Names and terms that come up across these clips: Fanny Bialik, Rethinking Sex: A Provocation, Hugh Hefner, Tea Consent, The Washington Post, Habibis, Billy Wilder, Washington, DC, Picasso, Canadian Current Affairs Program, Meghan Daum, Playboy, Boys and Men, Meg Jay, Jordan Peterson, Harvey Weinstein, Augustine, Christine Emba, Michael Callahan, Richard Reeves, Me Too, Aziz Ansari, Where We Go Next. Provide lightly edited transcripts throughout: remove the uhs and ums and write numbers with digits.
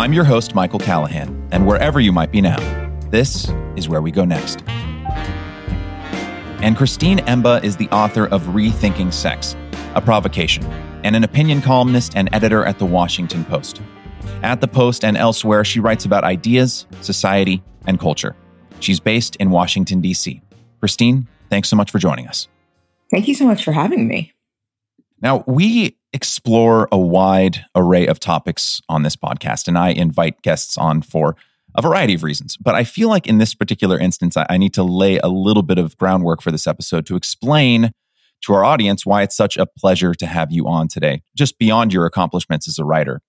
I'm your host, Michael Callahan, and wherever you might be now, this is Where We Go Next. And Christine Emba is the author of Rethinking Sex: A Provocation, and an opinion columnist and editor at The Washington Post. At The Post and elsewhere, she writes about ideas, society, and culture. She's based in Washington, D.C. Christine, thanks so much for joining us. Thank you so much for having me. Now, we explore a wide array of topics on this podcast, and I invite guests on for a variety of reasons. But I feel like in this particular instance, I need to lay a little bit of groundwork for this episode to explain to our audience why it's such a pleasure to have you on today, just beyond your accomplishments as a writer.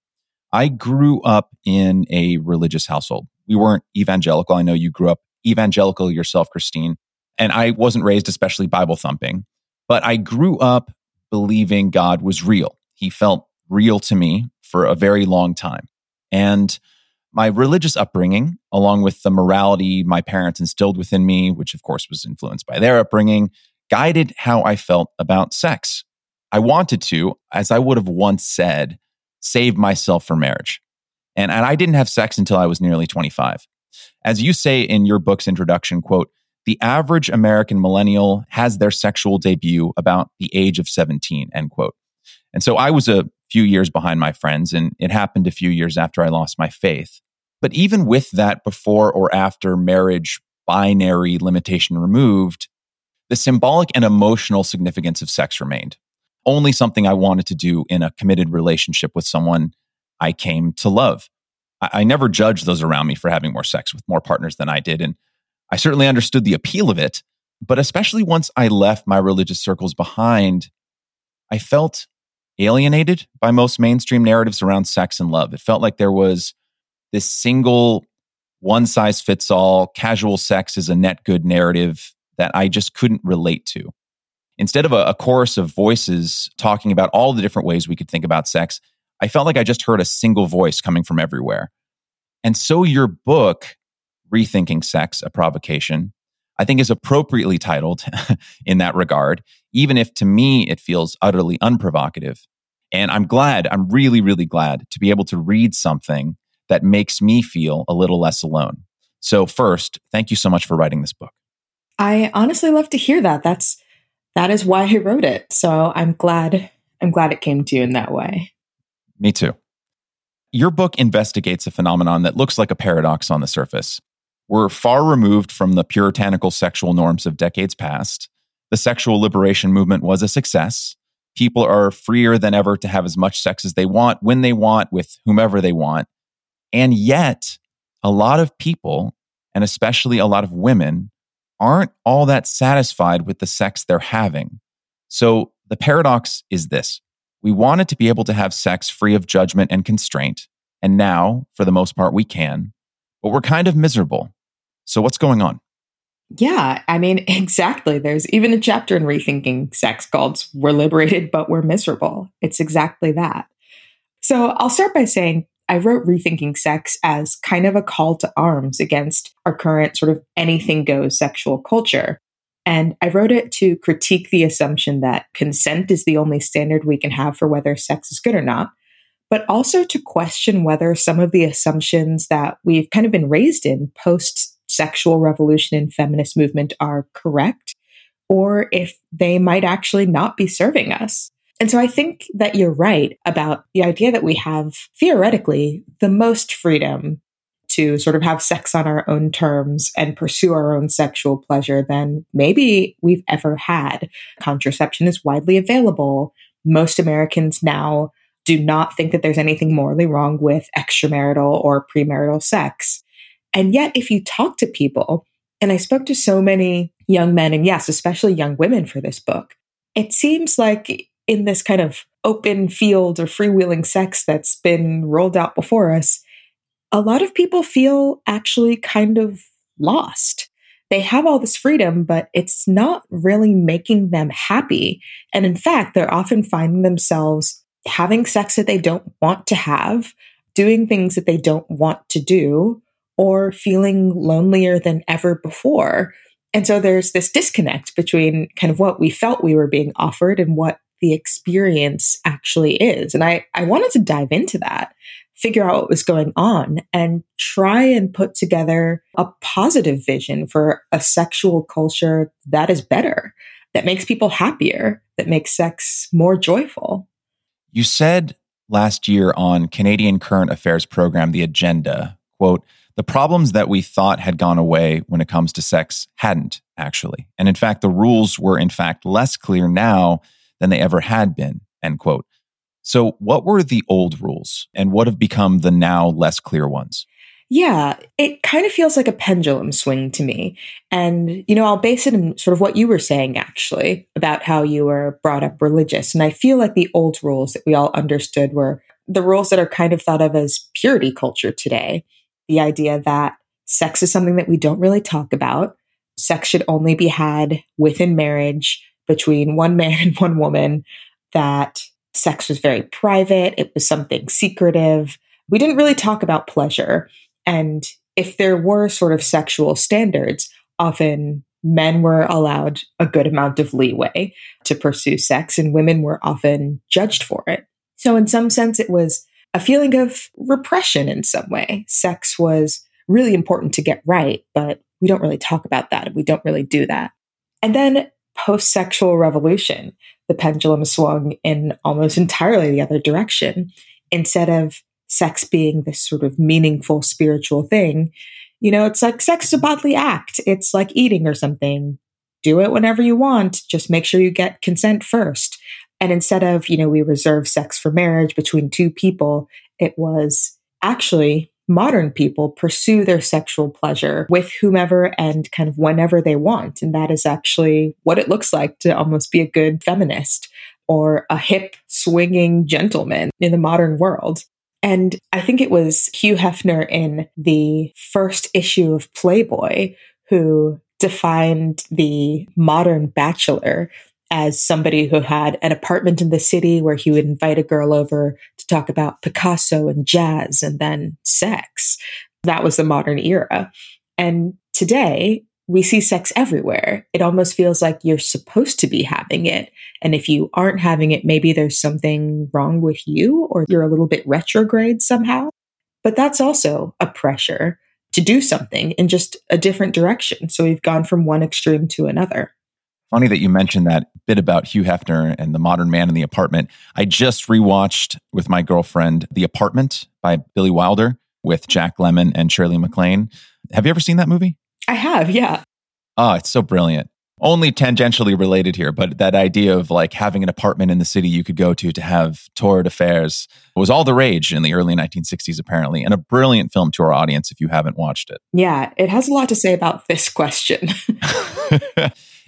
I grew up in a religious household. We weren't evangelical. I know you grew up evangelical yourself, Christine, and I wasn't raised especially Bible thumping, but I grew up believing God was real. He felt real to me for a very long time. And my religious upbringing, along with the morality my parents instilled within me, which of course was influenced by their upbringing, guided how I felt about sex. I wanted to, as I would have once said, save myself for marriage. And I didn't have sex until I was nearly 25. As you say in your book's introduction, quote, "The average American millennial has their sexual debut about the age of 17, end quote. And so I was a few years behind my friends, and it happened a few years after I lost my faith. But even with that before or after marriage binary limitation removed, the symbolic and emotional significance of sex remained. Only something I wanted to do in a committed relationship with someone I came to love. I never judged those around me for having more sex with more partners than I did, and I certainly understood the appeal of it, but especially once I left my religious circles behind, I felt alienated by most mainstream narratives around sex and love. It felt like there was this single one-size-fits-all, casual sex is a net good narrative that I just couldn't relate to. Instead of a chorus of voices talking about all the different ways we could think about sex, I felt like I just heard a single voice coming from everywhere. And so your book, Rethinking Sex, A Provocation, I think is appropriately titled in that regard, even if to me it feels utterly unprovocative. And I'm really, really glad to be able to read something that makes me feel a little less alone. So first, thank you so much for writing this book. I honestly love to hear that. That is why I wrote it. So I'm glad it came to you in that way. Me too. Your book investigates a phenomenon that looks like a paradox on the surface. We're far removed from the puritanical sexual norms of decades past. The sexual liberation movement was a success. People are freer than ever to have as much sex as they want, when they want, with whomever they want. And yet, a lot of people, and especially a lot of women, aren't all that satisfied with the sex they're having. So the paradox is this. We wanted to be able to have sex free of judgment and constraint. And now, for the most part, we can. But we're kind of miserable. So what's going on? Yeah, I mean, exactly. There's even a chapter in Rethinking Sex called We're Liberated, But We're Miserable. It's exactly that. So I'll start by saying I wrote Rethinking Sex as kind of a call to arms against our current sort of anything-goes sexual culture. And I wrote it to critique the assumption that consent is the only standard we can have for whether sex is good or not, but also to question whether some of the assumptions that we've kind of been raised in post-sexual revolution and feminist movement are correct, or if they might actually not be serving us. And so I think that you're right about the idea that we have, theoretically, the most freedom to sort of have sex on our own terms and pursue our own sexual pleasure than maybe we've ever had. Contraception is widely available. Most Americans now do not think that there's anything morally wrong with extramarital or premarital sex. And yet, if you talk to people, and I spoke to so many young men, and yes, especially young women for this book, it seems like in this kind of open field or freewheeling sex that's been rolled out before us, a lot of people feel actually kind of lost. They have all this freedom, but it's not really making them happy. And in fact, they're often finding themselves having sex that they don't want to have, doing things that they don't want to do, or feeling lonelier than ever before. And so there's this disconnect between kind of what we felt we were being offered and what the experience actually is. And I wanted to dive into that. figure out what was going on and try and put together a positive vision for a sexual culture that is better, that makes people happier, that makes sex more joyful. You said last year on Canadian Current Affairs Program, The Agenda, quote, "The problems that we thought had gone away when it comes to sex hadn't actually. And in fact, the rules were in fact less clear now than they ever had been," end quote. So what were the old rules and what have become the now less clear ones? Yeah, it kind of feels like a pendulum swing to me. And, you know, I'll base it on sort of what you were saying, actually, about how you were brought up religious. And I feel like the old rules that we all understood were the rules that are kind of thought of as purity culture today. The idea that sex is something that we don't really talk about. Sex should only be had within marriage between one man and one woman, that sex was very private. It was something secretive. We didn't really talk about pleasure. And if there were sort of sexual standards, often men were allowed a good amount of leeway to pursue sex, and women were often judged for it. So in some sense, it was a feeling of repression in some way. Sex was really important to get right, but we don't really talk about that. We don't really do that. And then post-sexual revolution, the pendulum swung in almost entirely the other direction. Instead of sex being this sort of meaningful spiritual thing, you know, it's like sex is a bodily act. It's like eating or something. Do it whenever you want. Just make sure you get consent first. And instead of, you know, we reserve sex for marriage between two people, it was actually modern people pursue their sexual pleasure with whomever and kind of whenever they want. And that is actually what it looks like to almost be a good feminist or a hip swinging gentleman in the modern world. And I think it was Hugh Hefner in the first issue of Playboy who defined the modern bachelor as somebody who had an apartment in the city where he would invite a girl over to talk about Picasso and jazz and then sex. That was the modern era. And today, we see sex everywhere. It almost feels like you're supposed to be having it. And if you aren't having it, maybe there's something wrong with you or you're a little bit retrograde somehow. But that's also a pressure to do something in just a different direction. So we've gone from one extreme to another. Funny that you mentioned that bit about Hugh Hefner and the modern man in the apartment. I just rewatched with my girlfriend The Apartment by Billy Wilder with Jack Lemmon and Shirley MacLaine. Have you ever seen that movie? I have, yeah. Oh, it's so brilliant. Only tangentially related here, but that idea of like having an apartment in the city you could go to have torrid affairs was all the rage in the early 1960s, apparently, and a brilliant film to our audience if you haven't watched it. Yeah, it has a lot to say about this question.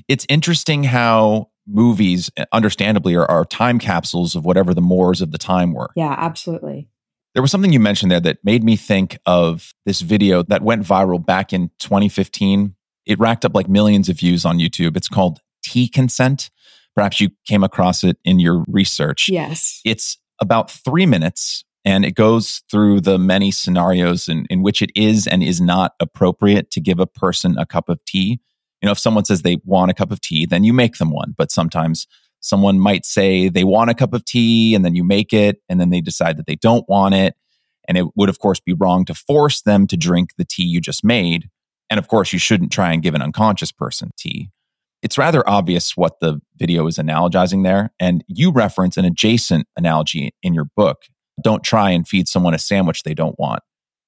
It's interesting how movies, understandably, are time capsules of whatever the mores of the time were. Yeah, absolutely. There was something you mentioned there that made me think of this video that went viral back in 2015. It racked up like millions of views on YouTube. It's called Tea Consent. Perhaps you came across it in your research. Yes. It's about 3 minutes and it goes through the many scenarios in which it is and is not appropriate to give a person a cup of tea. You know, if someone says they want a cup of tea, then you make them one. But sometimes someone might say they want a cup of tea and then you make it and then they decide that they don't want it. And it would, of course, be wrong to force them to drink the tea you just made. And of course, you shouldn't try and give an unconscious person tea. It's rather obvious what the video is analogizing there. And you reference an adjacent analogy in your book. Don't try and feed someone a sandwich they don't want.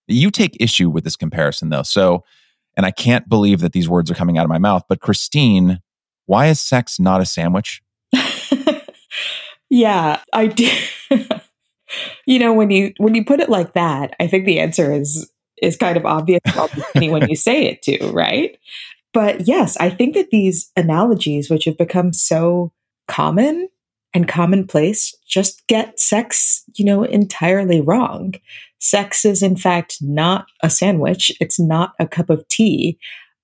You take issue with this comparison, though. So, and I can't believe that these words are coming out of my mouth, but Christine, why is sex not a sandwich? Yeah, I do. You know, when you put it like that, I think the answer is kind of obvious to anyone you say it to, right? But yes, I think that these analogies, which have become so common and commonplace, just get sex, you know, entirely wrong. Sex is, in fact, not a sandwich. It's not a cup of tea.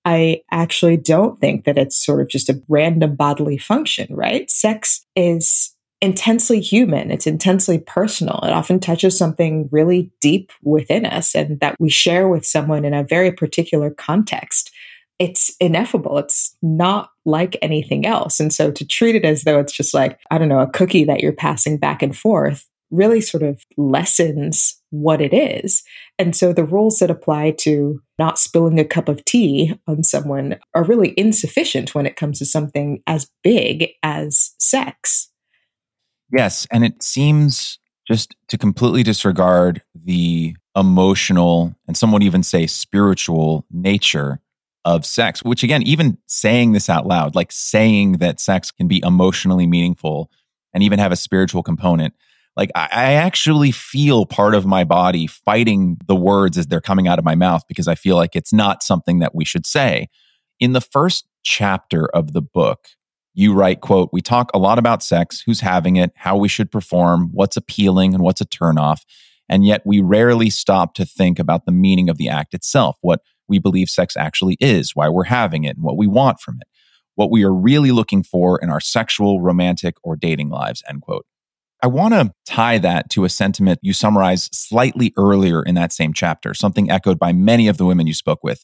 I actually don't think that it's sort of just a random bodily function, right? Sex is intensely human. It's intensely personal. It often touches something really deep within us and that we share with someone in a very particular context. It's ineffable. It's not like anything else. And so to treat it as though it's just like, I don't know, a cookie that you're passing back and forth really sort of lessens what it is. And so the rules that apply to not spilling a cup of tea on someone are really insufficient when it comes to something as big as sex. Yes. And it seems just to completely disregard the emotional and some would even say spiritual nature of sex, which again, even saying this out loud, like saying that sex can be emotionally meaningful and even have a spiritual component. Like I actually feel part of my body fighting the words as they're coming out of my mouth because I feel like it's not something that we should say. In the first chapter of the book, you write, quote, "We talk a lot about sex, who's having it, how we should perform, what's appealing and what's a turnoff. And yet we rarely stop to think about the meaning of the act itself, what we believe sex actually is, why we're having it and what we want from it, what we are really looking for in our sexual, romantic, or dating lives," end quote. I want to tie that to a sentiment you summarized slightly earlier in that same chapter, something echoed by many of the women you spoke with.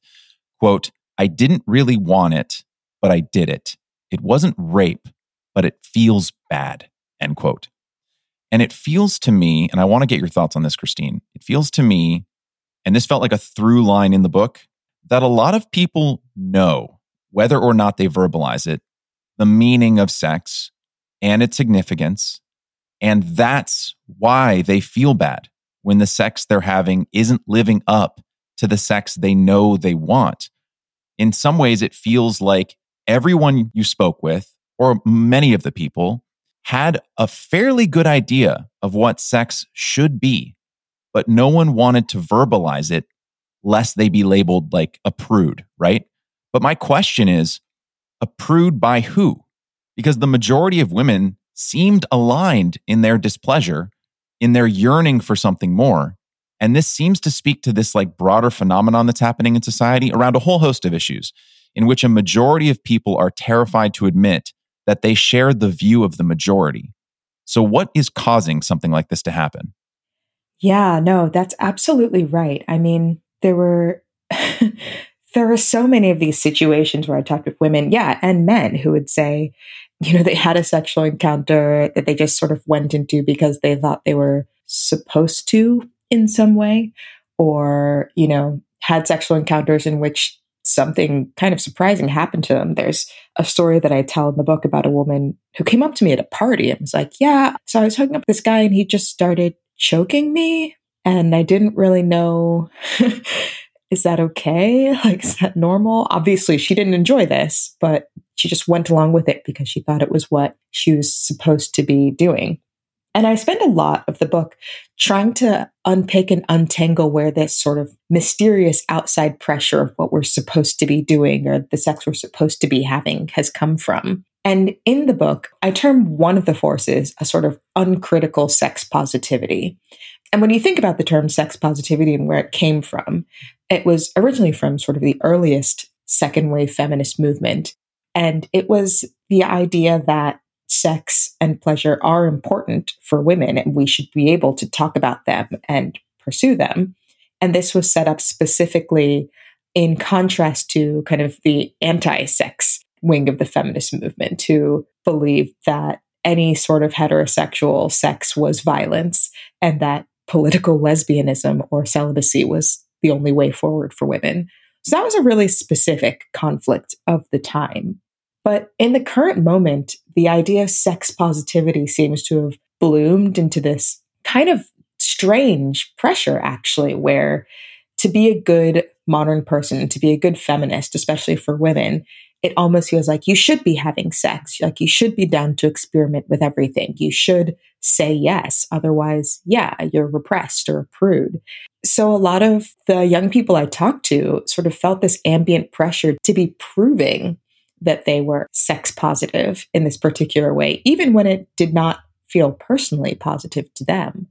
Quote, "I didn't really want it, but I did it. It wasn't rape, but it feels bad," end quote. And it feels to me, and I want to get your thoughts on this, Christine, it feels to me, and this felt like a through line in the book, that a lot of people know, whether or not they verbalize it, the meaning of sex and its significance. And that's why they feel bad when the sex they're having isn't living up to the sex they know they want. In some ways, it feels like everyone you spoke with, or many of the people, had a fairly good idea of what sex should be, but no one wanted to verbalize it lest they be labeled like a prude, right? But my question is, a prude by who? Because the majority of women seemed aligned in their displeasure, in their yearning for something more. And this seems to speak to this like broader phenomenon that's happening in society around a whole host of issues in which a majority of people are terrified to admit that they share the view of the majority. So what is causing something like this to happen? Yeah, no, that's absolutely right. I mean, there are so many of these situations where I talked with women, and men who would say, you know, they had a sexual encounter that they just sort of went into because they thought they were supposed to in some way, or, you know, had sexual encounters in which something kind of surprising happened to them. There's a story that I tell in the book about a woman who came up to me at a party and was like, yeah, so I was hooking up with this guy and he just started choking me and I didn't really know, is that okay? Like, is that normal? Obviously, she didn't enjoy this, but she just went along with it because she thought it was what she was supposed to be doing. And I spend a lot of the book trying to unpick and untangle where this sort of mysterious outside pressure of what we're supposed to be doing or the sex we're supposed to be having has come from. And in the book, I term one of the forces a sort of uncritical sex positivity. And when you think about the term sex positivity and where it came from, it was originally from sort of the earliest second wave feminist movement. And it was the idea that sex and pleasure are important for women and we should be able to talk about them and pursue them. And this was set up specifically in contrast to kind of the anti-sex wing of the feminist movement, who believed that any sort of heterosexual sex was violence and that political lesbianism or celibacy was the only way forward for women. So that was a really specific conflict of the time. But in the current moment, the idea of sex positivity seems to have bloomed into this kind of strange pressure, actually, where to be a good modern person, to be a good feminist, especially for women, it almost feels like you should be having sex, like you should be down to experiment with everything. You should say yes. Otherwise, you're repressed or a prude. So a lot of the young people I talked to sort of felt this ambient pressure to be proving that they were sex positive in this particular way, even when it did not feel personally positive to them.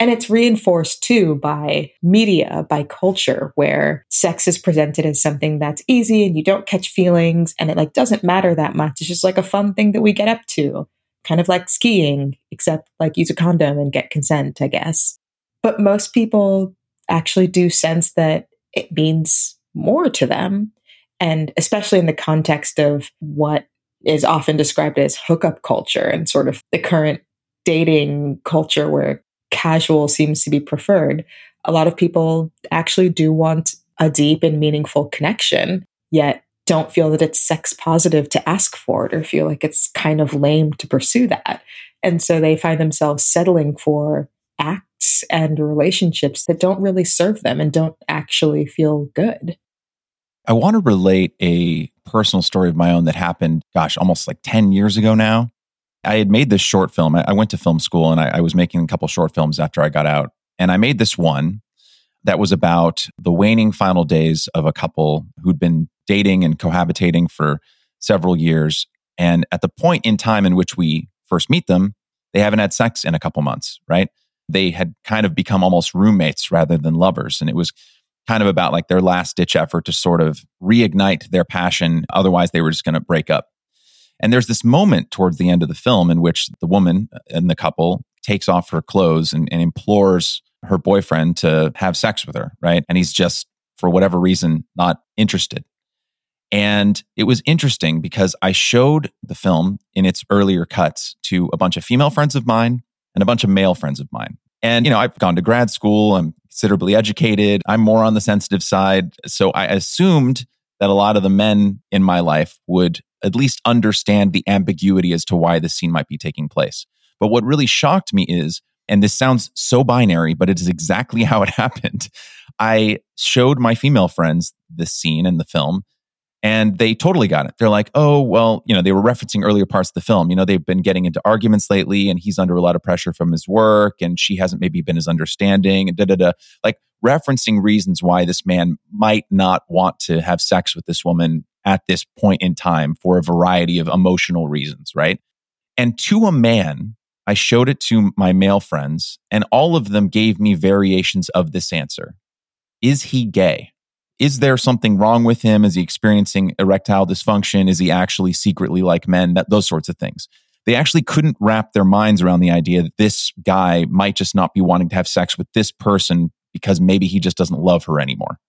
And it's reinforced too by media, by culture, where sex is presented as something that's easy and you don't catch feelings and it like doesn't matter that much. It's just like a fun thing that we get up to, kind of like skiing, except like use a condom and get consent, I guess. But most people actually do sense that it means more to them. And especially in the context of what is often described as hookup culture and sort of the current dating culture where casual seems to be preferred. A lot of people actually do want a deep and meaningful connection, yet don't feel that it's sex positive to ask for it or feel like it's kind of lame to pursue that. And so they find themselves settling for acts and relationships that don't really serve them and don't actually feel good. I want to relate a personal story of my own that happened, almost like 10 years ago now. I had made this short film. I went to film school and I was making a couple short films after I got out. And I made this one that was about the waning final days of a couple who'd been dating and cohabitating for several years. And at the point in time in which we first meet them, they haven't had sex in a couple months, right? They had kind of become almost roommates rather than lovers. And it was kind of about like their last ditch effort to sort of reignite their passion. Otherwise, they were just going to break up. And there's this moment towards the end of the film in which the woman and the couple takes off her clothes and implores her boyfriend to have sex with her, right? And he's just, for whatever reason, not interested. And it was interesting because I showed the film in its earlier cuts to a bunch of female friends of mine and a bunch of male friends of mine. And, you know, I've gone to grad school, I'm considerably educated, I'm more on the sensitive side. So I assumed that a lot of the men in my life would at least understand the ambiguity as to why this scene might be taking place. But what really shocked me is, and this sounds so binary, but it is exactly how it happened. I showed my female friends this scene in the film, and they totally got it. They're like, oh, well, you know, they were referencing earlier parts of the film. You know, they've been getting into arguments lately, and he's under a lot of pressure from his work, and she hasn't maybe been as understanding, and Like referencing reasons why this man might not want to have sex with this woman at this point in time for a variety of emotional reasons, right? And to a man, I showed it to my male friends, and all of them gave me variations of this answer. Is he gay? Is there something wrong with him? Is he experiencing erectile dysfunction? Is he actually secretly like men? Those sorts of things. They actually couldn't wrap their minds around the idea that this guy might just not be wanting to have sex with this person because maybe he just doesn't love her anymore.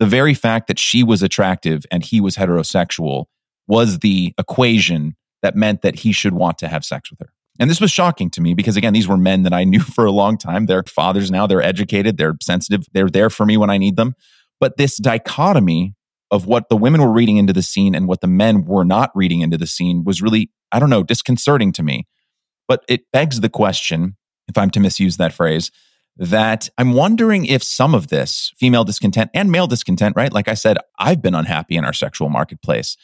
The very fact that she was attractive and he was heterosexual was the equation that meant that he should want to have sex with her. And this was shocking to me because, again, these were men that I knew for a long time. They're fathers now. They're educated. They're sensitive. They're there for me when I need them. But this dichotomy of what the women were reading into the scene and what the men were not reading into the scene was really, I don't know, disconcerting to me. But it begs the question, if I'm to misuse that phrase, that I'm wondering if some of this female discontent and male discontent, right? Like I said, I've been unhappy in our sexual marketplace.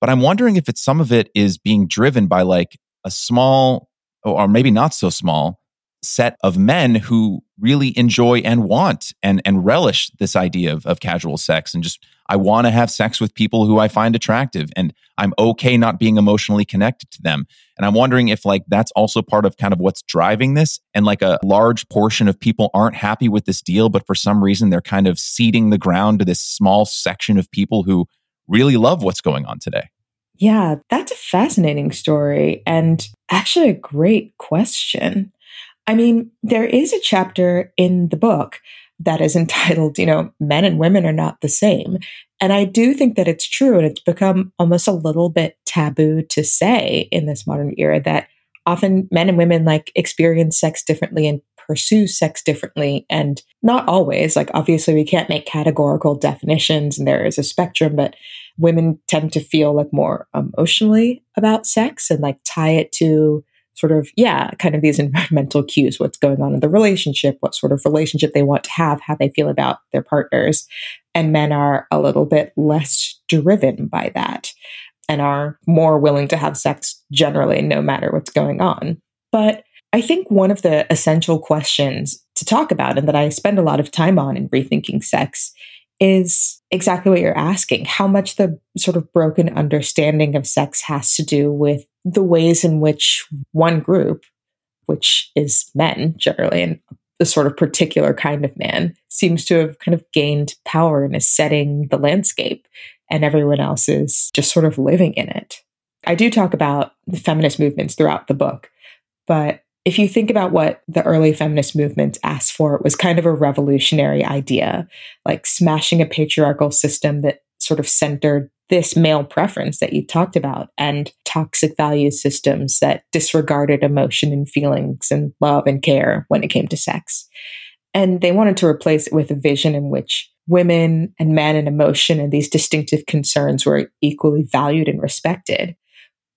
But I'm wondering if it's some of it is being driven by like a small, or maybe not so small, set of men who really enjoy and want and relish this idea of casual sex and just, I want to have sex with people who I find attractive and I'm okay not being emotionally connected to them. And I'm wondering if like that's also part of kind of what's driving this, and like a large portion of people aren't happy with this deal, but for some reason they're kind of ceding the ground to this small section of people who really love what's going on today. Yeah, that's a fascinating story and actually a great question. I mean, there is a chapter in the book that is entitled, you know, Men and Women Are Not the Same. And I do think that it's true. And it's become almost a little bit taboo to say in this modern era that often men and women like experience sex differently and pursue sex differently. And not always, like obviously we can't make categorical definitions and there is a spectrum, but women tend to feel like more emotionally about sex and like tie it to sort of, yeah, kind of these environmental cues, what's going on in the relationship, what sort of relationship they want to have, how they feel about their partners. And men are a little bit less driven by that and are more willing to have sex generally, no matter what's going on. But I think one of the essential questions to talk about and that I spend a lot of time on in Rethinking Sex is exactly what you're asking, how much the sort of broken understanding of sex has to do with the ways in which one group, which is men generally, and the sort of particular kind of man, seems to have kind of gained power and is setting the landscape, and everyone else is just sort of living in it. I do talk about the feminist movements throughout the book, but if you think about what the early feminist movement asked for, it was kind of a revolutionary idea, like smashing a patriarchal system that sort of centered this male preference that you talked about and toxic value systems that disregarded emotion and feelings and love and care when it came to sex. And they wanted to replace it with a vision in which women and men and emotion and these distinctive concerns were equally valued and respected.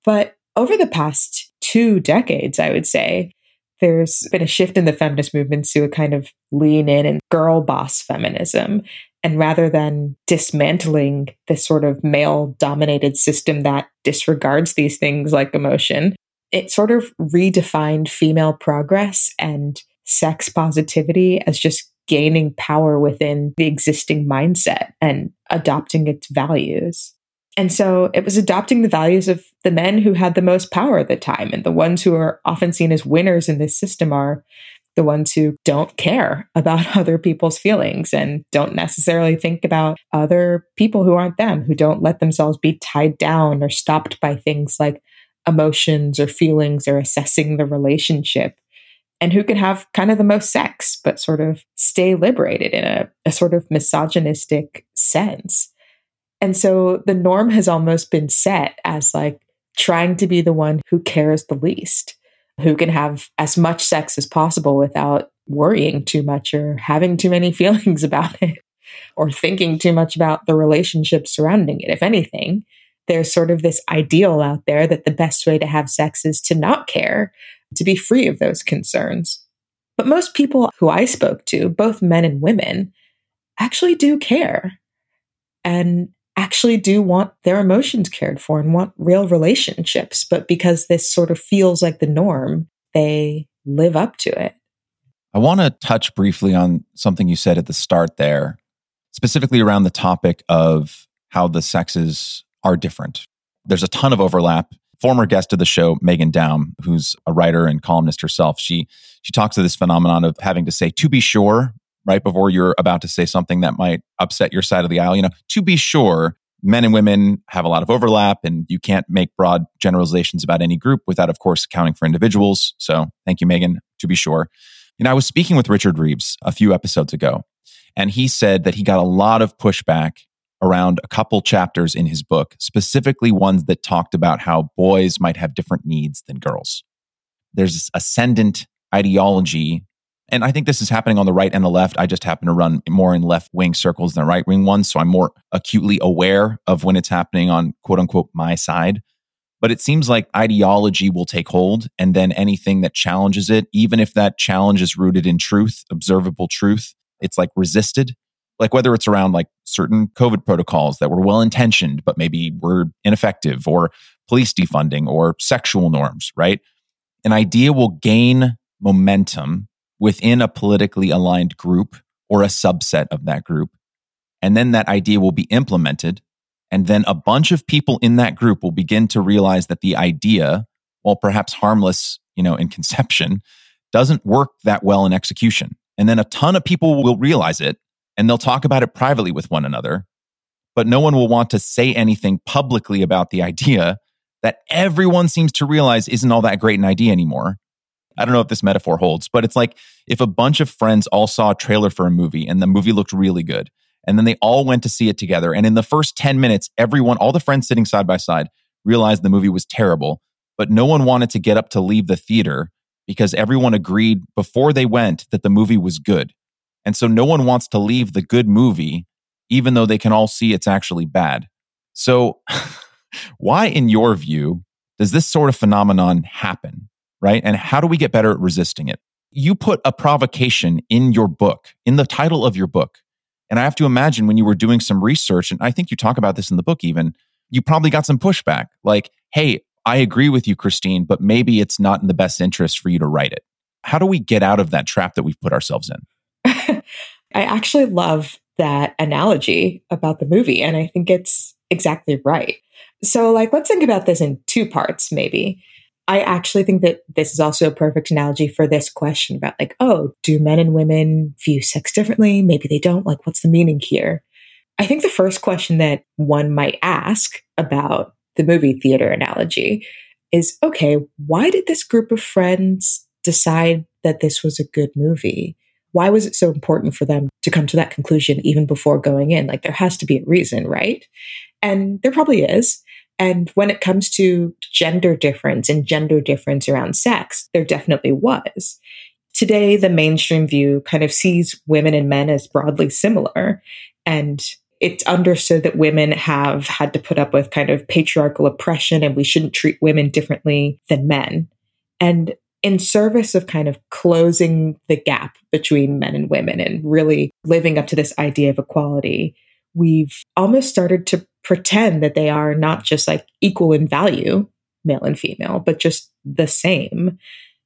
But over the past 2 decades, I would say, there's been a shift in the feminist movement to a kind of lean in and girl boss feminism. And rather than dismantling this sort of male-dominated system that disregards these things like emotion, it sort of redefined female progress and sex positivity as just gaining power within the existing mindset and adopting its values. And so it was adopting the values of the men who had the most power at the time. And the ones who are often seen as winners in this system are the ones who don't care about other people's feelings and don't necessarily think about other people who aren't them, who don't let themselves be tied down or stopped by things like emotions or feelings or assessing the relationship, and who can have kind of the most sex, but sort of stay liberated in a sort of misogynistic sense. And so the norm has almost been set as like trying to be the one who cares the least, who can have as much sex as possible without worrying too much or having too many feelings about it or thinking too much about the relationship surrounding it. If anything, there's sort of this ideal out there that the best way to have sex is to not care, to be free of those concerns. But most people who I spoke to, both men and women, actually do care and actually do want their emotions cared for and want real relationships. But because this sort of feels like the norm, they live up to it. I want to touch briefly on something you said at the start there, specifically around the topic of how the sexes are different. There's a ton of overlap. Former guest of the show, Meghan Daum, who's a writer and columnist herself, she talks of this phenomenon of having to say, to be sure, right before you're about to say something that might upset your side of the aisle. You know, to be sure, men and women have a lot of overlap, and you can't make broad generalizations about any group without, of course, accounting for individuals. So thank you, Megan, to be sure. You know, I was speaking with Richard Reeves a few episodes ago, and he said that he got a lot of pushback around a couple chapters in his book, specifically ones that talked about how boys might have different needs than girls. There's this ascendant ideology. And I think this is happening on the right and the left. I just happen to run more in left-wing circles than right-wing ones, so I'm more acutely aware of when it's happening on quote-unquote my side. But it seems like ideology will take hold, and then anything that challenges it, even if that challenge is rooted in truth, observable truth, it's like resisted. Like whether it's around like certain COVID protocols that were well-intentioned, but maybe were ineffective, or police defunding, or sexual norms, right? An idea will gain momentum within a politically aligned group or a subset of that group. And then that idea will be implemented. And then a bunch of people in that group will begin to realize that the idea, while perhaps harmless, you know, in conception, doesn't work that well in execution. And then a ton of people will realize it, and they'll talk about it privately with one another, but no one will want to say anything publicly about the idea that everyone seems to realize isn't all that great an idea anymore. I don't know if this metaphor holds, but it's like if a bunch of friends all saw a trailer for a movie and the movie looked really good, and then they all went to see it together. And in the first 10 minutes, everyone, all the friends sitting side by side, realized the movie was terrible, but no one wanted to get up to leave the theater because everyone agreed before they went that the movie was good. And so no one wants to leave the good movie, even though they can all see it's actually bad. So why, in your view, does this sort of phenomenon happen? Right? And how do we get better at resisting it? You put a provocation in your book, in the title of your book. And I have to imagine when you were doing some research, and I think you talk about this in the book even, you probably got some pushback. Like, hey, I agree with you, Christine, but maybe it's not in the best interest for you to write it. How do we get out of that trap that we've put ourselves in? I actually love that analogy about the movie, and I think it's exactly right. So like, let's think about this in two parts, maybe. I actually think that this is also a perfect analogy for this question about like, oh, do men and women view sex differently? Maybe they don't. Like, what's the meaning here? I think the first question that one might ask about the movie theater analogy is, okay, why did this group of friends decide that this was a good movie? Why was it so important for them to come to that conclusion even before going in? Like, there has to be a reason, right? And there probably is. And when it comes to gender difference and gender difference around sex, there definitely was. Today, the mainstream view kind of sees women and men as broadly similar. And it's understood that women have had to put up with kind of patriarchal oppression and we shouldn't treat women differently than men. And in service of kind of closing the gap between men and women and really living up to this idea of equality, we've almost started to pretend that they are not just like equal in value, male and female, but just the same.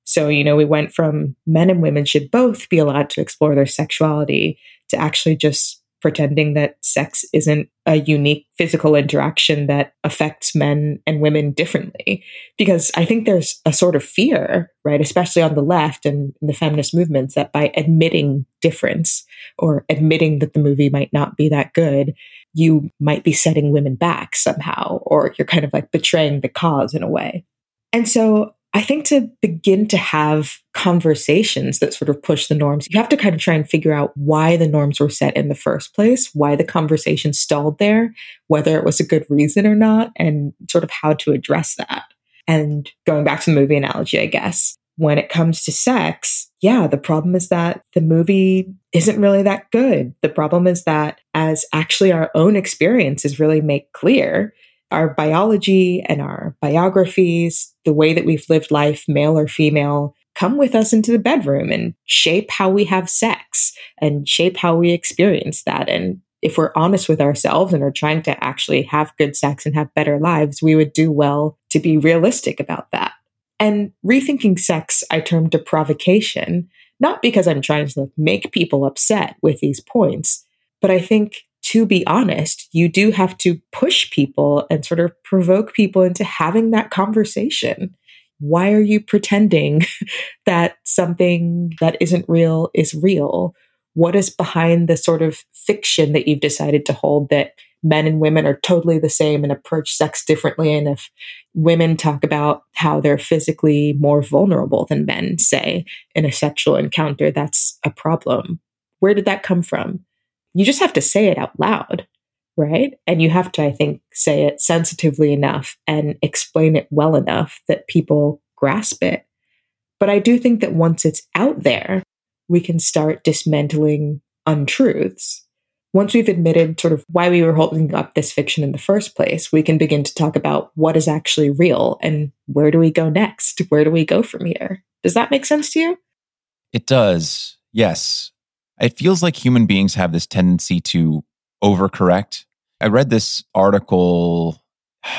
So, you know, we went from men and women should both be allowed to explore their sexuality to actually just pretending that sex isn't a unique physical interaction that affects men and women differently. Because I think there's a sort of fear, right, especially on the left and the feminist movements, that by admitting difference or admitting that the movie might not be that good, you might be setting women back somehow, or you're kind of like betraying the cause in a way. And so I think to begin to have conversations that sort of push the norms, you have to kind of try and figure out why the norms were set in the first place, why the conversation stalled there, whether it was a good reason or not, and sort of how to address that. And going back to the movie analogy, I guess, when it comes to sex, yeah, the problem is that the movie isn't really that good. The problem is that, as actually our own experiences really make clear, our biology and our biographies, the way that we've lived life, male or female, come with us into the bedroom and shape how we have sex and shape how we experience that. And if we're honest with ourselves and are trying to actually have good sex and have better lives, we would do well to be realistic about that. And rethinking sex, I termed a provocation, not because I'm trying to make people upset with these points, but I think, to be honest, you do have to push people and sort of provoke people into having that conversation. Why are you pretending that something that isn't real is real? What is behind the sort of fiction that you've decided to hold that men and women are totally the same and approach sex differently? And if women talk about how they're physically more vulnerable than men, say, in a sexual encounter, that's a problem. Where did that come from? You just have to say it out loud, right? And you have to, I think, say it sensitively enough and explain it well enough that people grasp it. But I do think that once it's out there, we can start dismantling untruths. Once we've admitted sort of why we were holding up this fiction in the first place, we can begin to talk about what is actually real and where do we go next? Where do we go from here? Does that make sense to you? It does, yes. It feels like human beings have this tendency to overcorrect. I read this article,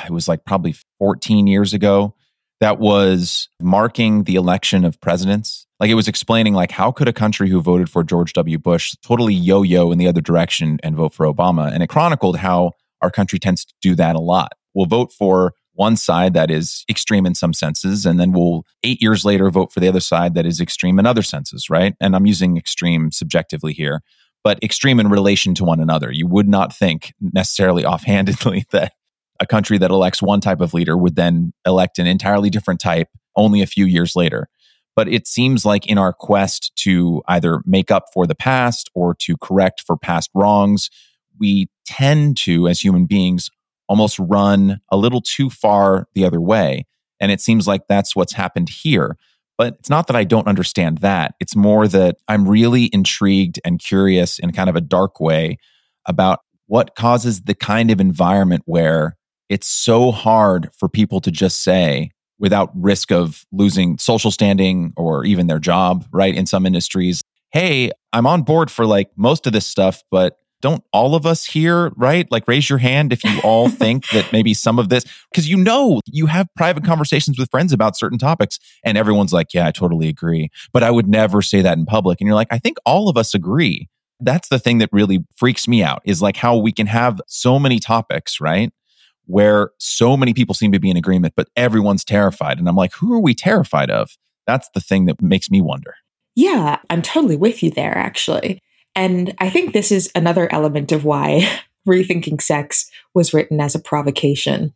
it was like probably 14 years ago, that was marking the election of presidents. Like it was explaining like how could a country who voted for George W. Bush totally yo-yo in the other direction and vote for Obama? And it chronicled how our country tends to do that a lot. We'll vote for one side that is extreme in some senses, and then we'll 8 years later vote for the other side that is extreme in other senses, right? And I'm using extreme subjectively here, but extreme in relation to one another. You would not think necessarily offhandedly that a country that elects one type of leader would then elect an entirely different type only a few years later. But it seems like in our quest to either make up for the past or to correct for past wrongs, we tend to, as human beings, almost run a little too far the other way. And it seems like that's what's happened here. But it's not that I don't understand that. It's more that I'm really intrigued and curious in kind of a dark way about what causes the kind of environment where it's so hard for people to just say, without risk of losing social standing or even their job, right? In some industries, hey, I'm on board for like most of this stuff, but don't all of us here, right? Like raise your hand if you all think that maybe some of this, because you know, you have private conversations with friends about certain topics and everyone's like, yeah, I totally agree, but I would never say that in public. And you're like, I think all of us agree. That's the thing that really freaks me out is like how we can have so many topics, right? Where so many people seem to be in agreement, but everyone's terrified. And I'm like, who are we terrified of? That's the thing that makes me wonder. Yeah, I'm totally with you there, actually. And I think this is another element of why Rethinking Sex was written as a provocation.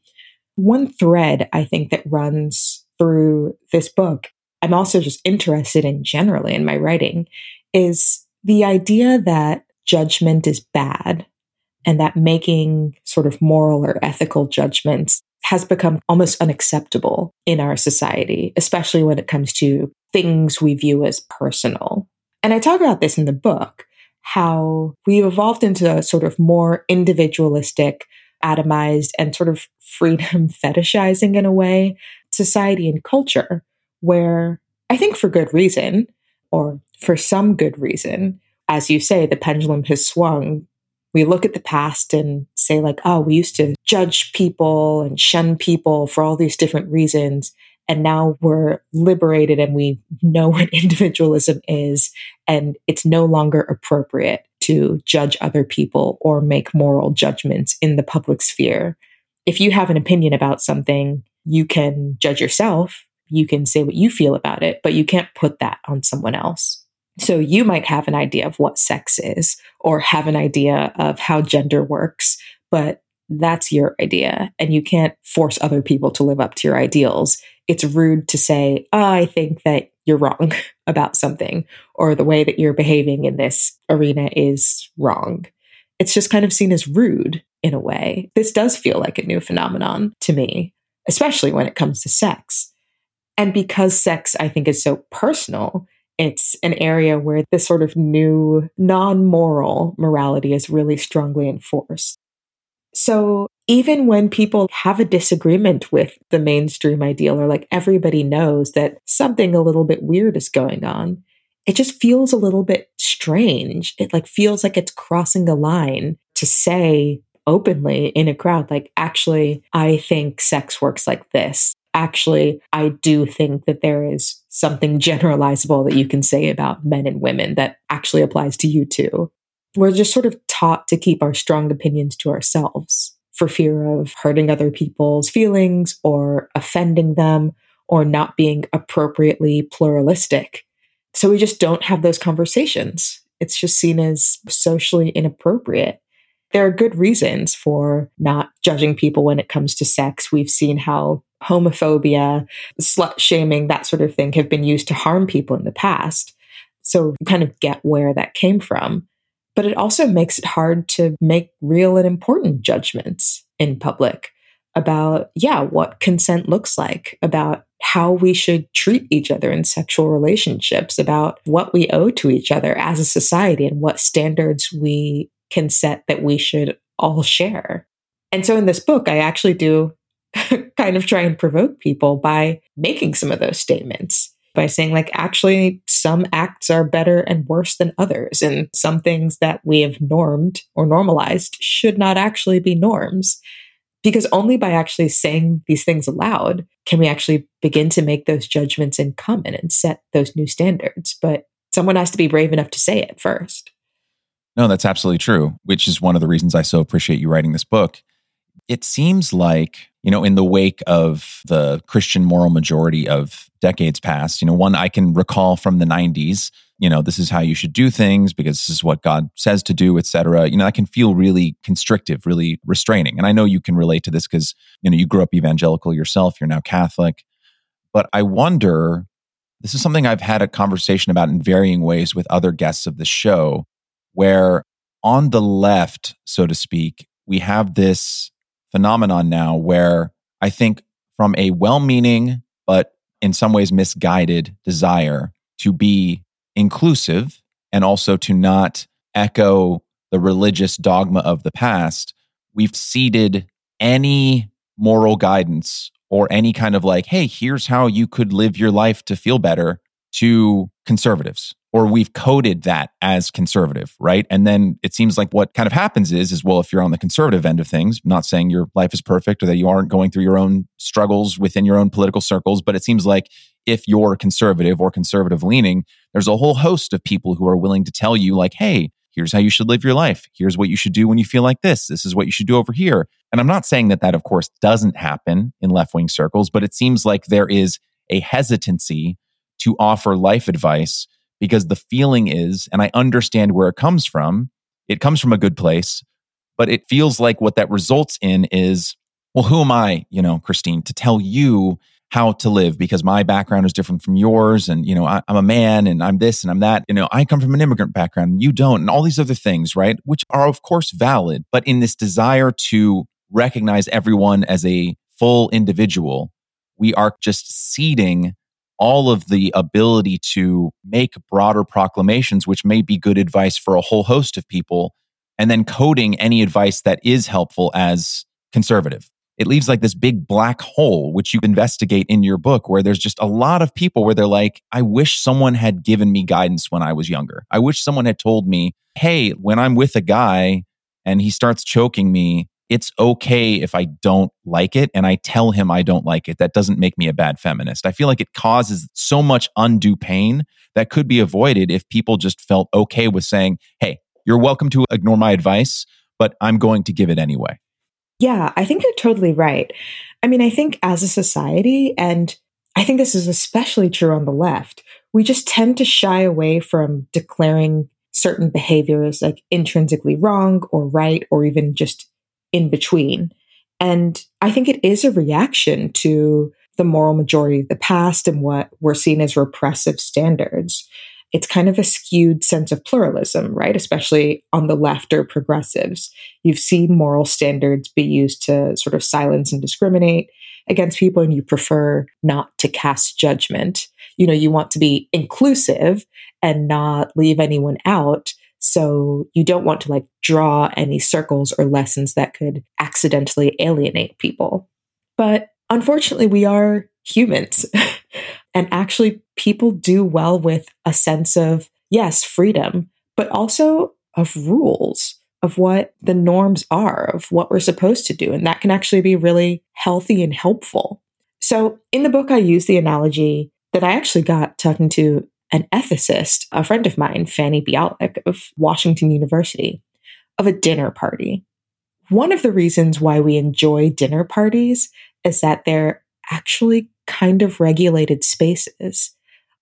One thread I think that runs through this book, I'm also just interested in generally in my writing, is the idea that judgment is bad and that making sort of moral or ethical judgments has become almost unacceptable in our society, especially when it comes to things we view as personal. And I talk about this in the book, how we've evolved into a sort of more individualistic, atomized, and sort of freedom fetishizing, in a way, society and culture, where I think for good reason, or for some good reason, as you say, the pendulum has swung. We look at the past and say like, oh, we used to judge people and shun people for all these different reasons. And now we're liberated and we know what individualism is. And it's no longer appropriate to judge other people or make moral judgments in the public sphere. If you have an opinion about something, you can judge yourself. You can say what you feel about it, but you can't put that on someone else. So you might have an idea of what sex is or have an idea of how gender works, but that's your idea and you can't force other people to live up to your ideals. It's rude to say, oh, I think that you're wrong about something, or the way that you're behaving in this arena is wrong. It's just kind of seen as rude in a way. This does feel like a new phenomenon to me, especially when it comes to sex. And because sex, I think, is so personal, it's an area where this sort of new non-moral morality is really strongly enforced. So even when people have a disagreement with the mainstream ideal, or like everybody knows that something a little bit weird is going on, it just feels a little bit strange. It like feels like it's crossing a line to say openly in a crowd, like, actually, I think sex works like this. Actually, I do think that there is something generalizable that you can say about men and women that actually applies to you too. We're just sort of taught to keep our strong opinions to ourselves for fear of hurting other people's feelings or offending them or not being appropriately pluralistic. So we just don't have those conversations. It's just seen as socially inappropriate. There are good reasons for not judging people when it comes to sex. We've seen how homophobia, slut-shaming, that sort of thing have been used to harm people in the past. So you kind of get where that came from. But it also makes it hard to make real and important judgments in public about, what consent looks like, about how we should treat each other in sexual relationships, about what we owe to each other as a society and what standards we can set that we should all share. And so in this book, I actually do kind of try and provoke people by making some of those statements, by saying like, actually, some acts are better and worse than others. And some things that we have normed or normalized should not actually be norms. Because only by actually saying these things aloud can we actually begin to make those judgments in common and set those new standards. But someone has to be brave enough to say it first. No, that's absolutely true, which is one of the reasons I so appreciate you writing this book. It seems like, in the wake of the Christian moral majority of decades past, one I can recall from the 90s, this is how you should do things because this is what God says to do, et cetera. That can feel really constrictive, really restraining. And I know you can relate to this because, you grew up evangelical yourself, you're now Catholic. But I wonder, this is something I've had a conversation about in varying ways with other guests of the show, where on the left, so to speak, we have this phenomenon now where I think from a well-meaning, but in some ways misguided desire to be inclusive and also to not echo the religious dogma of the past, we've ceded any moral guidance or any kind of like, hey, here's how you could live your life to feel better to conservatives. Or we've coded that as conservative, right? And then it seems like what kind of happens is, well, if you're on the conservative end of things, I'm not saying your life is perfect or that you aren't going through your own struggles within your own political circles, but it seems like if you're conservative or conservative leaning, there's a whole host of people who are willing to tell you like, hey, here's how you should live your life. Here's what you should do when you feel like this. This is what you should do over here. And I'm not saying that of course, doesn't happen in left-wing circles, but it seems like there is a hesitancy to offer life advice because the feeling is, and I understand where it comes from a good place, but it feels like what that results in is, well, who am I, Christine, to tell you how to live because my background is different from yours. And, you know, I'm a man and I'm this and I'm that. You know, I come from an immigrant background and you don't and all these other things, right? Which are, of course, valid. But in this desire to recognize everyone as a full individual, we are just seeding all of the ability to make broader proclamations, which may be good advice for a whole host of people, and then coding any advice that is helpful as conservative. It leaves like this big black hole, which you investigate in your book, where there's just a lot of people where they're like, I wish someone had given me guidance when I was younger. I wish someone had told me, hey, when I'm with a guy and he starts choking me, it's okay if I don't like it and I tell him I don't like it. That doesn't make me a bad feminist. I feel like it causes so much undue pain that could be avoided if people just felt okay with saying, hey, you're welcome to ignore my advice, but I'm going to give it anyway. Yeah, I think you're totally right. I mean, I think as a society, and I think this is especially true on the left, we just tend to shy away from declaring certain behaviors like intrinsically wrong or right or even just in between. And I think it is a reaction to the moral majority of the past and what were seen as repressive standards. It's kind of a skewed sense of pluralism, right? Especially on the left or progressives. You've seen moral standards be used to sort of silence and discriminate against people, and you prefer not to cast judgment. You know, you want to be inclusive and not leave anyone out. So you don't want to like draw any circles or lessons that could accidentally alienate people. But unfortunately, we are humans. And actually, people do well with a sense of, yes, freedom, but also of rules, of what the norms are, of what we're supposed to do. And that can actually be really healthy and helpful. So in the book, I use the analogy that I actually got talking to an ethicist, a friend of mine, Fanny Bialik of Washington University, of a dinner party. One of the reasons why we enjoy dinner parties is that they're actually kind of regulated spaces.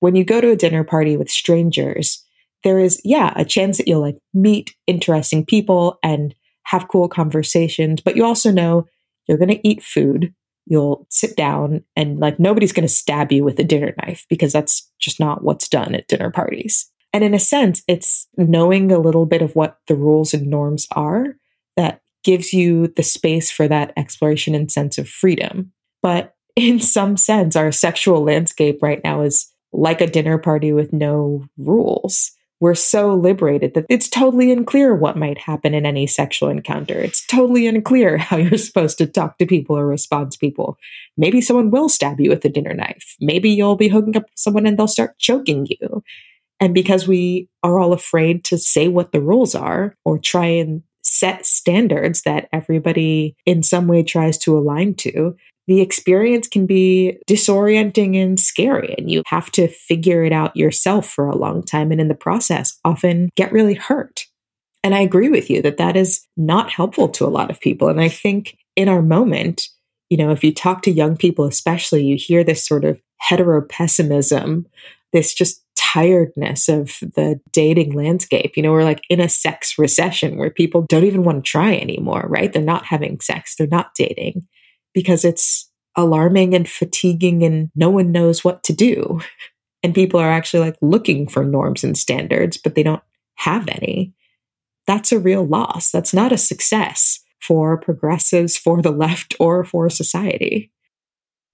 When you go to a dinner party with strangers, there is, a chance that you'll like meet interesting people and have cool conversations, but you also know you're going to eat food. You'll sit down and like nobody's going to stab you with a dinner knife because that's just not what's done at dinner parties. And in a sense, it's knowing a little bit of what the rules and norms are that gives you the space for that exploration and sense of freedom. But in some sense, our sexual landscape right now is like a dinner party with no rules. We're so liberated that it's totally unclear what might happen in any sexual encounter. It's totally unclear how you're supposed to talk to people or respond to people. Maybe someone will stab you with a dinner knife. Maybe you'll be hooking up with someone and they'll start choking you. And because we are all afraid to say what the rules are or try and set standards that everybody in some way tries to align to, the experience can be disorienting and scary, and you have to figure it out yourself for a long time, and in the process, often get really hurt. And I agree with you that that is not helpful to a lot of people. And I think in our moment, you know, if you talk to young people especially, you hear this sort of heteropessimism, this just tiredness of the dating landscape. You know, we're like in a sex recession where people don't even want to try anymore, right? They're not having sex, they're not dating, because it's alarming and fatiguing and no one knows what to do. And people are actually like looking for norms and standards, but they don't have any. That's a real loss. That's not a success for progressives, for the left, or for society.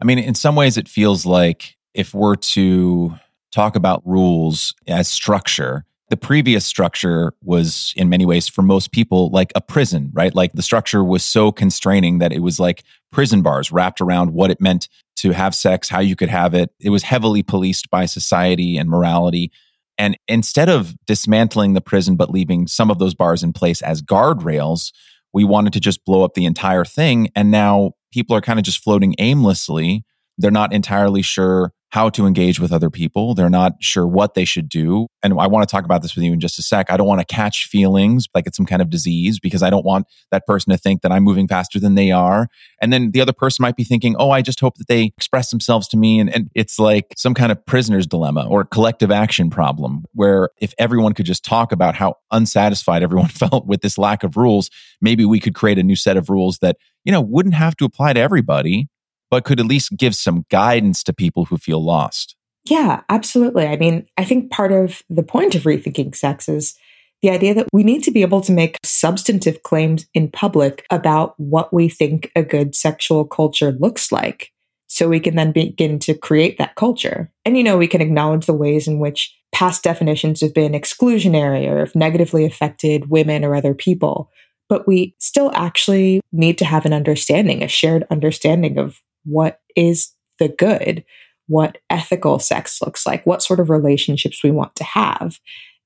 I mean, in some ways, it feels like if we're to talk about rules as structure, the previous structure was, in many ways, for most people, like a prison, right? Like the structure was so constraining that it was like prison bars wrapped around what it meant to have sex, how you could have it. It was heavily policed by society and morality. And instead of dismantling the prison, but leaving some of those bars in place as guardrails, we wanted to just blow up the entire thing. And now people are kind of just floating aimlessly. They're not entirely sure how to engage with other people. They're not sure what they should do. And I want to talk about this with you in just a sec. I don't want to catch feelings like it's some kind of disease because I don't want that person to think that I'm moving faster than they are. And then the other person might be thinking, oh, I just hope that they express themselves to me. And it's like some kind of prisoner's dilemma or collective action problem where if everyone could just talk about how unsatisfied everyone felt with this lack of rules, maybe we could create a new set of rules that, you know, wouldn't have to apply to everybody, but could at least give some guidance to people who feel lost. Yeah, absolutely. I mean, I think part of the point of Rethinking Sex is the idea that we need to be able to make substantive claims in public about what we think a good sexual culture looks like, so we can then begin to create that culture. And, you know, we can acknowledge the ways in which past definitions have been exclusionary or have negatively affected women or other people. But we still actually need to have an understanding, a shared understanding of what is the good, what ethical sex looks like, what sort of relationships we want to have.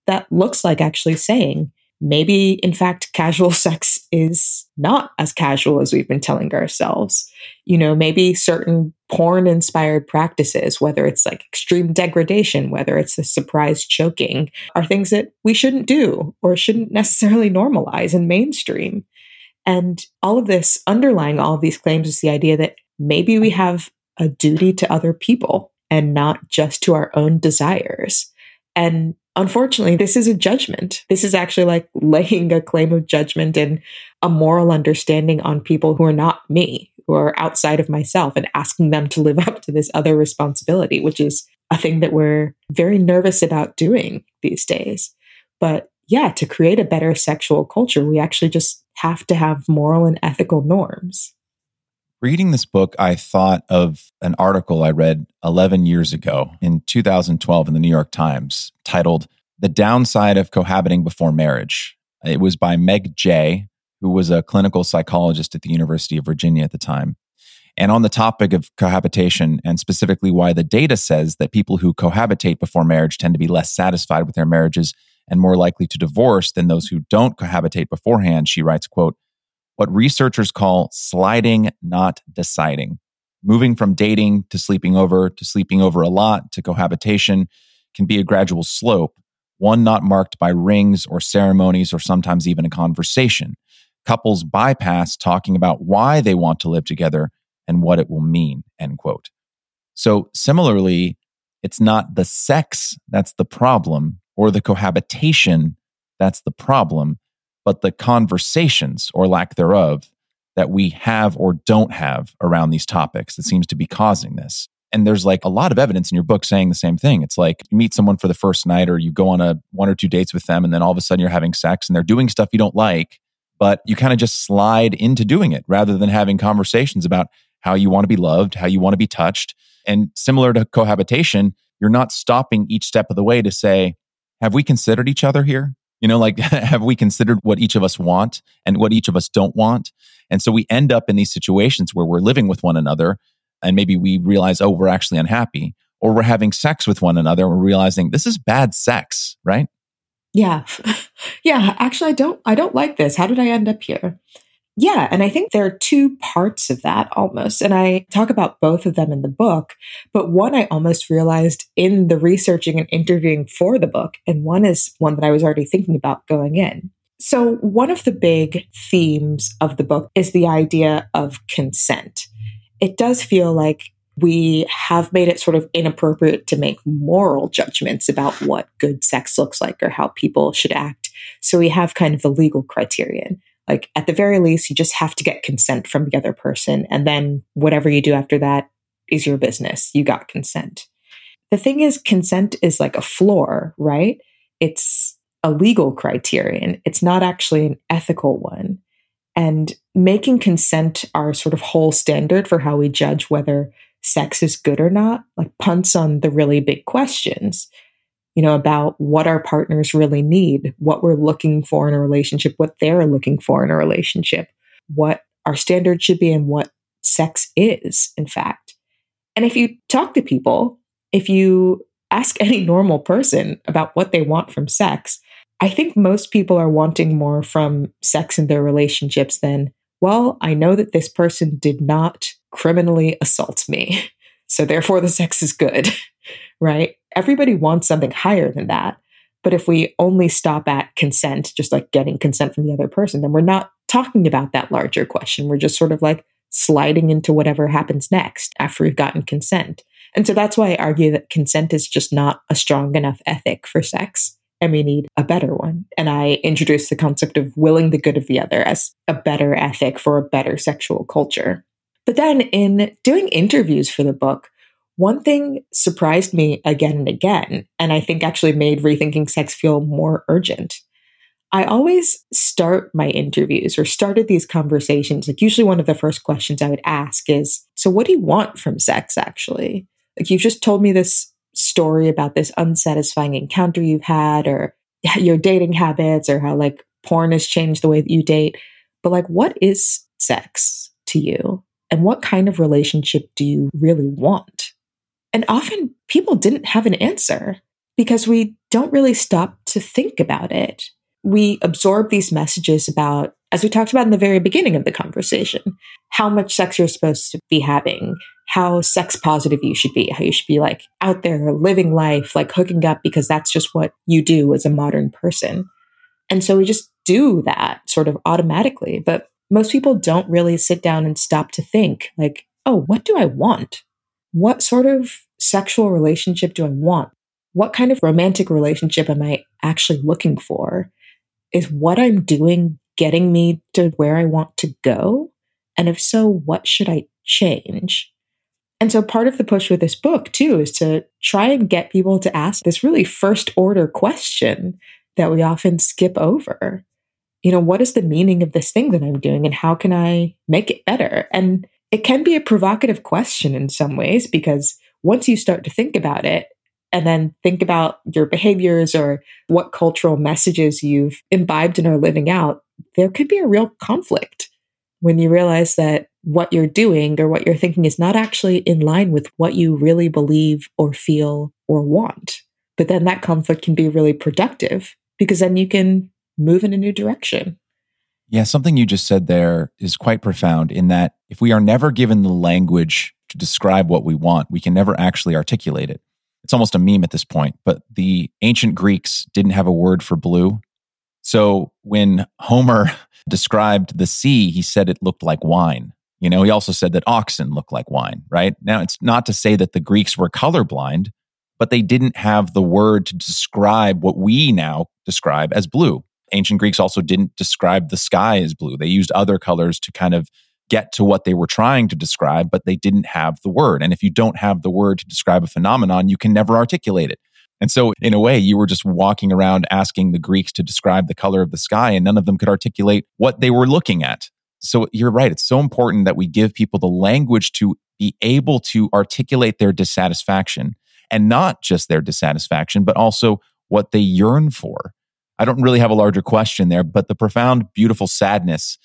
That looks like actually saying, maybe, in fact, casual sex is not as casual as we've been telling ourselves. You know, maybe certain porn-inspired practices, whether it's like extreme degradation, whether it's the surprise choking, are things that we shouldn't do or shouldn't necessarily normalize in mainstream. And all of this, underlying all of these claims, is the idea that maybe we have a duty to other people and not just to our own desires. And unfortunately, this is a judgment. This is actually like laying a claim of judgment and a moral understanding on people who are not me, who are outside of myself, and asking them to live up to this other responsibility, which is a thing that we're very nervous about doing these days. But yeah, to create a better sexual culture, we actually just have to have moral and ethical norms. Reading this book, I thought of an article I read 11 years ago in 2012 in the New York Times titled The Downside of Cohabiting Before Marriage. It was by Meg Jay, who was a clinical psychologist at the University of Virginia at the time. And on the topic of cohabitation, and specifically why the data says that people who cohabitate before marriage tend to be less satisfied with their marriages and more likely to divorce than those who don't cohabitate beforehand, she writes, quote, "What researchers call sliding, not deciding. Moving from dating to sleeping over a lot to cohabitation can be a gradual slope, one not marked by rings or ceremonies or sometimes even a conversation. Couples bypass talking about why they want to live together and what it will mean," end quote. So similarly, it's not the sex that's the problem or the cohabitation that's the problem, but the conversations, or lack thereof, that we have or don't have around these topics that seems to be causing this. And there's like a lot of evidence in your book saying the same thing. It's like you meet someone for the first night or you go on a 1 or 2 dates with them and then all of a sudden you're having sex and they're doing stuff you don't like, but you kind of just slide into doing it rather than having conversations about how you want to be loved, how you want to be touched. And similar to cohabitation, you're not stopping each step of the way to say, have we considered each other here? You know, like, have we considered what each of us want and what each of us don't want? And so we end up in these situations where we're living with one another and maybe we realize, oh, we're actually unhappy, or we're having sex with one another and we're realizing this is bad sex, right? Yeah. Yeah. Actually, I don't like this. How did I end up here? Yeah. And I think there are 2 parts of that almost. And I talk about both of them in the book, but one I almost realized in the researching and interviewing for the book. And one is one that I was already thinking about going in. So one of the big themes of the book is the idea of consent. It does feel like we have made it sort of inappropriate to make moral judgments about what good sex looks like or how people should act. So we have kind of a legal criterion. Like, at the very least, you just have to get consent from the other person. And then whatever you do after that is your business. You got consent. The thing is, consent is like a floor, right? It's a legal criterion. It's not actually an ethical one. And making consent our sort of whole standard for how we judge whether sex is good or not, like, punts on the really big questions, you know, about what our partners really need, what we're looking for in a relationship, what they're looking for in a relationship, what our standard should be and what sex is, in fact. And if you talk to people, if you ask any normal person about what they want from sex, I think most people are wanting more from sex in their relationships than, well, I know that this person did not criminally assault me, so therefore the sex is good, right? Everybody wants something higher than that. But if we only stop at consent, just like getting consent from the other person, then we're not talking about that larger question. We're just sort of like sliding into whatever happens next after we've gotten consent. And so that's why I argue that consent is just not a strong enough ethic for sex, and we need a better one. And I introduce the concept of willing the good of the other as a better ethic for a better sexual culture. But then in doing interviews for the book, one thing surprised me again and again, and I think actually made Rethinking Sex feel more urgent. I always start my interviews or started these conversations, like usually one of the first questions I would ask is, so what do you want from sex actually? Like you've just told me this story about this unsatisfying encounter you've had or your dating habits or how like porn has changed the way that you date. But like, what is sex to you? And what kind of relationship do you really want? And often people didn't have an answer because we don't really stop to think about it. We absorb these messages about, as we talked about in the very beginning of the conversation, how much sex you're supposed to be having, how sex positive you should be, how you should be like out there living life, like hooking up because that's just what you do as a modern person. And so we just do that sort of automatically. But most people don't really sit down and stop to think like, oh, what do I want? What sort of sexual relationship do I want? What kind of romantic relationship am I actually looking for? Is what I'm doing getting me to where I want to go? And if so, what should I change? And so part of the push with this book, too, is to try and get people to ask this really first order question that we often skip over. You know, what is the meaning of this thing that I'm doing and how can I make it better? And it can be a provocative question in some ways, because once you start to think about it, and then think about your behaviors or what cultural messages you've imbibed and are living out, there could be a real conflict when you realize that what you're doing or what you're thinking is not actually in line with what you really believe or feel or want. But then that conflict can be really productive because then you can move in a new direction. Yeah, something you just said there is quite profound in that if we are never given the language to describe what we want, we can never actually articulate it. It's almost a meme at this point, but the ancient Greeks didn't have a word for blue. So when Homer described the sea, he said it looked like wine. You know, he also said that oxen looked like wine, right? Now, it's not to say that the Greeks were colorblind, but they didn't have the word to describe what we now describe as blue. Ancient Greeks also didn't describe the sky as blue. They used other colors to kind of get to what they were trying to describe, but they didn't have the word. And if you don't have the word to describe a phenomenon, you can never articulate it. And so in a way, you were just walking around asking the Greeks to describe the color of the sky, and none of them could articulate what they were looking at. So you're right. It's so important that we give people the language to be able to articulate their dissatisfaction, and not just their dissatisfaction, but also what they yearn for. I don't really have a larger question there, but the profound, beautiful sadness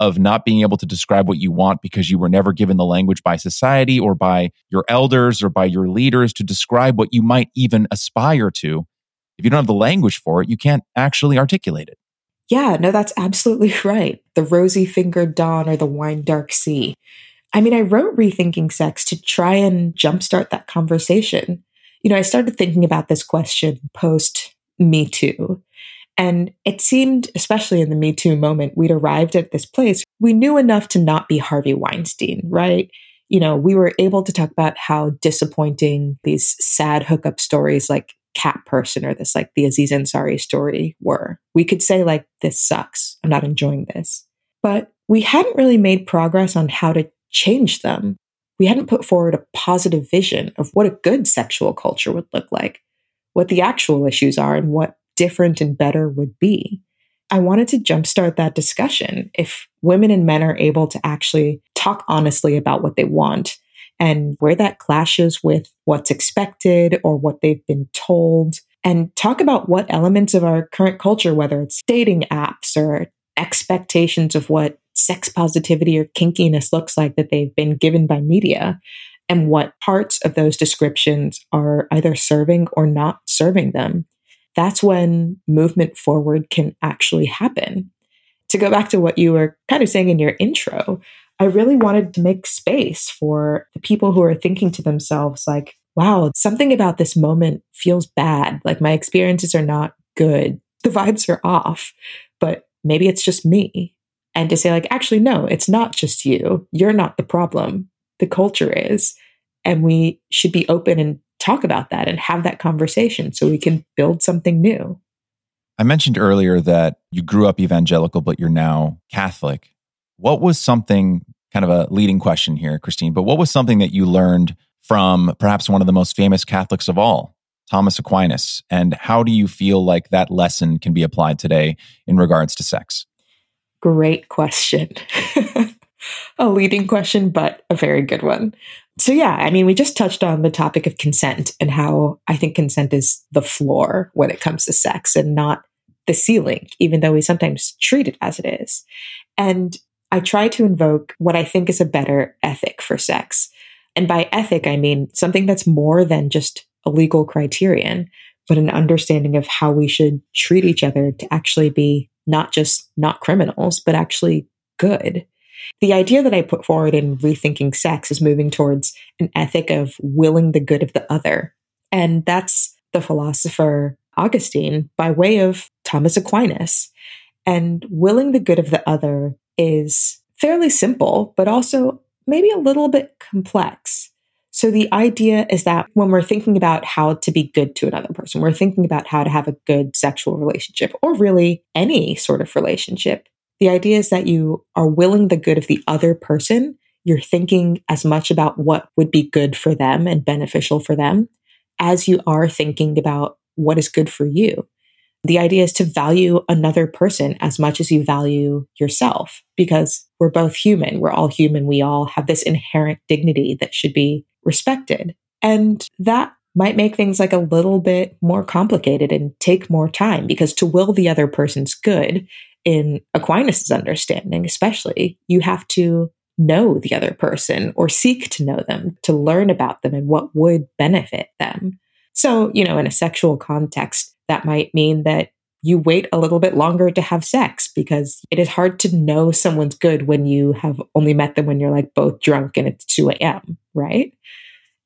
of not being able to describe what you want because you were never given the language by society or by your elders or by your leaders to describe what you might even aspire to. If you don't have the language for it, you can't actually articulate it. Yeah, no, that's absolutely right. The rosy-fingered dawn or the wine-dark sea. I mean, I wrote Rethinking Sex to try and jumpstart that conversation. You know, I started thinking about this question post Me Too. And it seemed, especially in the Me Too moment, we'd arrived at this place. We knew enough to not be Harvey Weinstein, right? You know, we were able to talk about how disappointing these sad hookup stories like Cat Person or this, like the Aziz Ansari story were. We could say like, this sucks. I'm not enjoying this. But we hadn't really made progress on how to change them. We hadn't put forward a positive vision of what a good sexual culture would look like, what the actual issues are and what different and better would be. I wanted to jumpstart that discussion. If women and men are able to actually talk honestly about what they want and where that clashes with what's expected or what they've been told, and talk about what elements of our current culture, whether it's dating apps or expectations of what sex positivity or kinkiness looks like that they've been given by media, and what parts of those descriptions are either serving or not serving them. That's when movement forward can actually happen. To go back to what you were kind of saying in your intro, I really wanted to make space for the people who are thinking to themselves like, wow, something about this moment feels bad. Like my experiences are not good. The vibes are off, but maybe it's just me. And to say like, actually, no, it's not just you. You're not the problem. The culture is. And we should be open and talk about that and have that conversation so we can build something new. I mentioned earlier that you grew up evangelical, but you're now Catholic. What was something kind of a leading question here, Christine, but what was something that you learned from perhaps one of the most famous Catholics of all, Thomas Aquinas, and how do you feel like that lesson can be applied today in regards to sex? Great question. A leading question, but a very good one. So yeah, I mean, we just touched on the topic of consent and how I think consent is the floor when it comes to sex and not the ceiling, even though we sometimes treat it as it is. And I try to invoke what I think is a better ethic for sex. And by ethic, I mean something that's more than just a legal criterion, but an understanding of how we should treat each other to actually be not just not criminals, but actually good. The idea that I put forward in Rethinking Sex is moving towards an ethic of willing the good of the other. And that's the philosopher Augustine by way of Thomas Aquinas. And willing the good of the other is fairly simple, but also maybe a little bit complex. So the idea is that when we're thinking about how to be good to another person, we're thinking about how to have a good sexual relationship or really any sort of relationship. The idea is that you are willing the good of the other person. You're thinking as much about what would be good for them and beneficial for them as you are thinking about what is good for you. The idea is to value another person as much as you value yourself, because we're both human. We're all human. We all have this inherent dignity that should be respected. And that might make things like a little bit more complicated and take more time, because to will the other person's good, in Aquinas' understanding especially, you have to know the other person or seek to know them, to learn about them and what would benefit them. So, you know, in a sexual context, that might mean that you wait a little bit longer to have sex because it is hard to know someone's good when you have only met them when you're like both drunk and it's 2 a.m., right?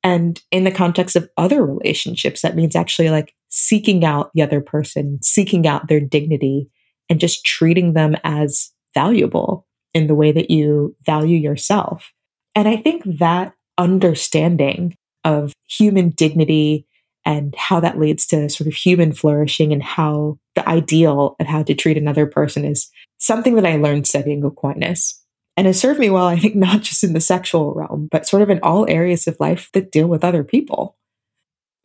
And in the context of other relationships, that means actually like seeking out the other person, seeking out their dignity, and just treating them as valuable in the way that you value yourself. And I think that understanding of human dignity and how that leads to sort of human flourishing and how the ideal of how to treat another person is something that I learned studying Aquinas. And it served me well, I think, not just in the sexual realm, but sort of in all areas of life that deal with other people.